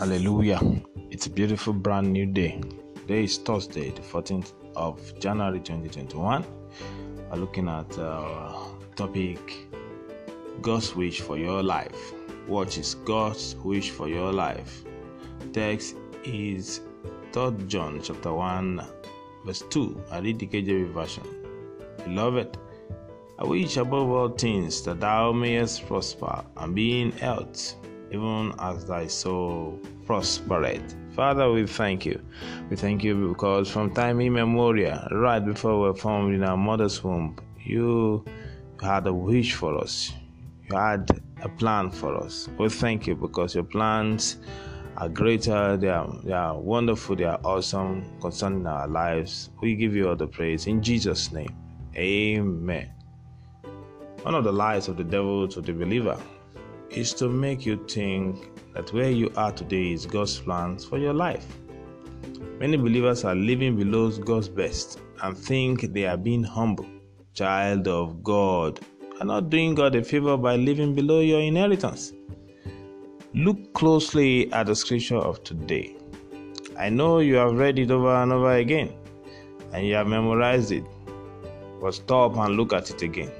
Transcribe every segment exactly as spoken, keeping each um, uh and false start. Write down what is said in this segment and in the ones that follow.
Hallelujah. It's a beautiful brand new day. Today is Thursday, the fourteenth of January twenty twenty-one. We're looking at our topic, God's wish for your life. What is God's wish for your life? Text is Third John chapter one verse two. I read the K J V version. Beloved, I wish above all things that thou mayest prosper and be in health, even as thy soul prospereth. Father, we thank you. We thank you because from time immemorial, right before we were formed in our mother's womb, you had a wish for us. You had a plan for us. We thank you because your plans are greater, they are, they are wonderful, they are awesome concerning our lives. We give you all the praise in Jesus' name. Amen. One of the lies of the devil to the believer is to make you think that where you are today is God's plans for your life. Many believers are living below God's best and think they are being humble. Child of God, you are not doing God a favor by living below your inheritance. Look closely at the scripture of today. I know you have read it over and over again, and you have memorized it. But stop and look at it again.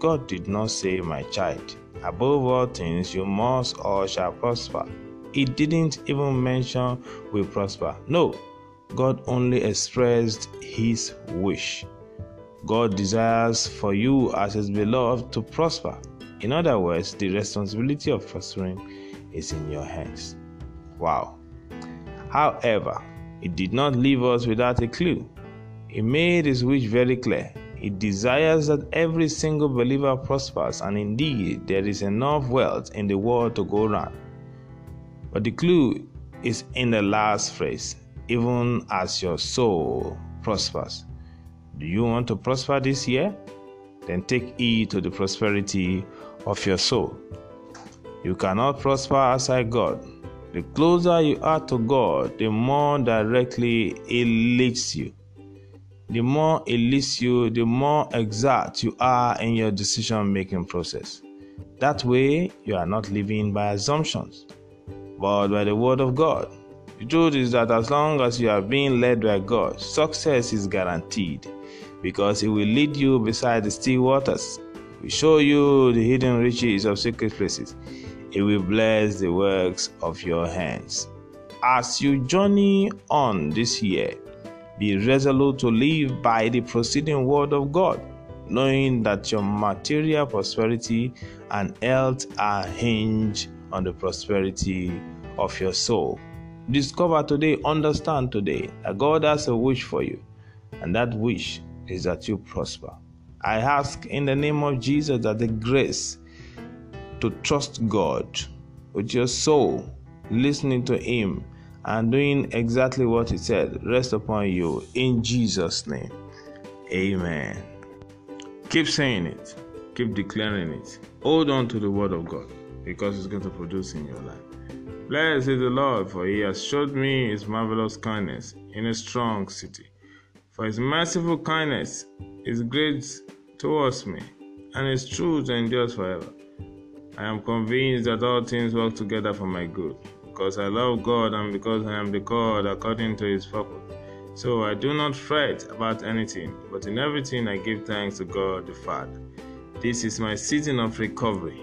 God did not say, my child, above all things you must or shall prosper. He didn't even mention will prosper. No, God only expressed his wish. God desires for you as his beloved to prosper. In other words, the responsibility of prospering is in your hands. Wow. However, he did not leave us without a clue. He made his wish very clear. It desires that every single believer prospers, and indeed there is enough wealth in the world to go round. But the clue is in the last phrase, even as your soul prospers. Do you want to prosper this year? Then take heed to the prosperity of your soul. You cannot prosper outside God. The closer you are to God, the more directly it leads you. The more it leads you, the more exact you are in your decision-making process. That way, you are not living by assumptions, but by the word of God. The truth is that as long as you are being led by God, success is guaranteed, because it will lead you beside the still waters. It will show you the hidden riches of secret places. It will bless the works of your hands. As you journey on this year, be resolute to live by the proceeding word of God, knowing that your material prosperity and health are hinged on the prosperity of your soul. Discover today, understand today, that God has a wish for you, and that wish is that you prosper. I ask in the name of Jesus that the grace to trust God with your soul, listening to him, and doing exactly what he said rest upon you in Jesus' name. Amen. Keep saying it. Keep declaring it. Hold on to the word of God, because it's going to produce in your life. Blessed is the Lord, for he has showed me his marvelous kindness in a strong city. For his merciful kindness is great towards me, and his truth endures forever. I am convinced that all things work together for my good, because I love God and because I am the God according to his purpose. So I do not fret about anything, but in everything I give thanks to God the Father. This is my season of recovery.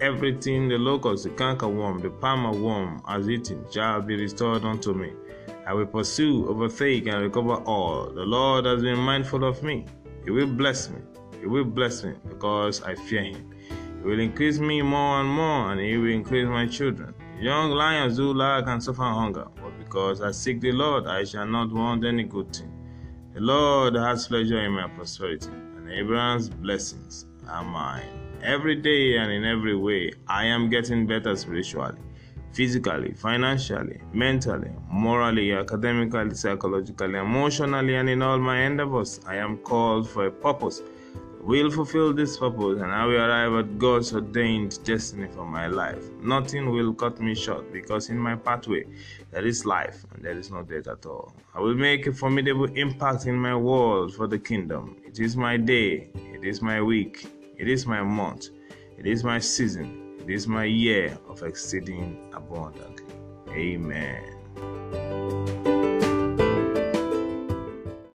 Everything the locust, the cankerworm, the palmer worm has eaten shall be restored unto me. I will pursue, overtake, and recover all. The Lord has been mindful of me. He will bless me. He will bless me because I fear him. He will increase me more and more, and he will increase my children. Young lions do lack and suffer hunger, but because I seek the Lord, I shall not want any good thing. The Lord has pleasure in my prosperity, and Abraham's blessings are mine. Every day and in every way, I am getting better spiritually, physically, financially, mentally, morally, academically, psychologically, emotionally, and in all my endeavors. I am called for a purpose. Will fulfill this purpose, and I will arrive at God's ordained destiny for my life. Nothing will cut me short, because in my pathway there is life and there is no death at all. I will make a formidable impact in my world for the kingdom. It is my day, it is my week, it is my month, it is my season, it is my year of exceeding abundantly. Amen.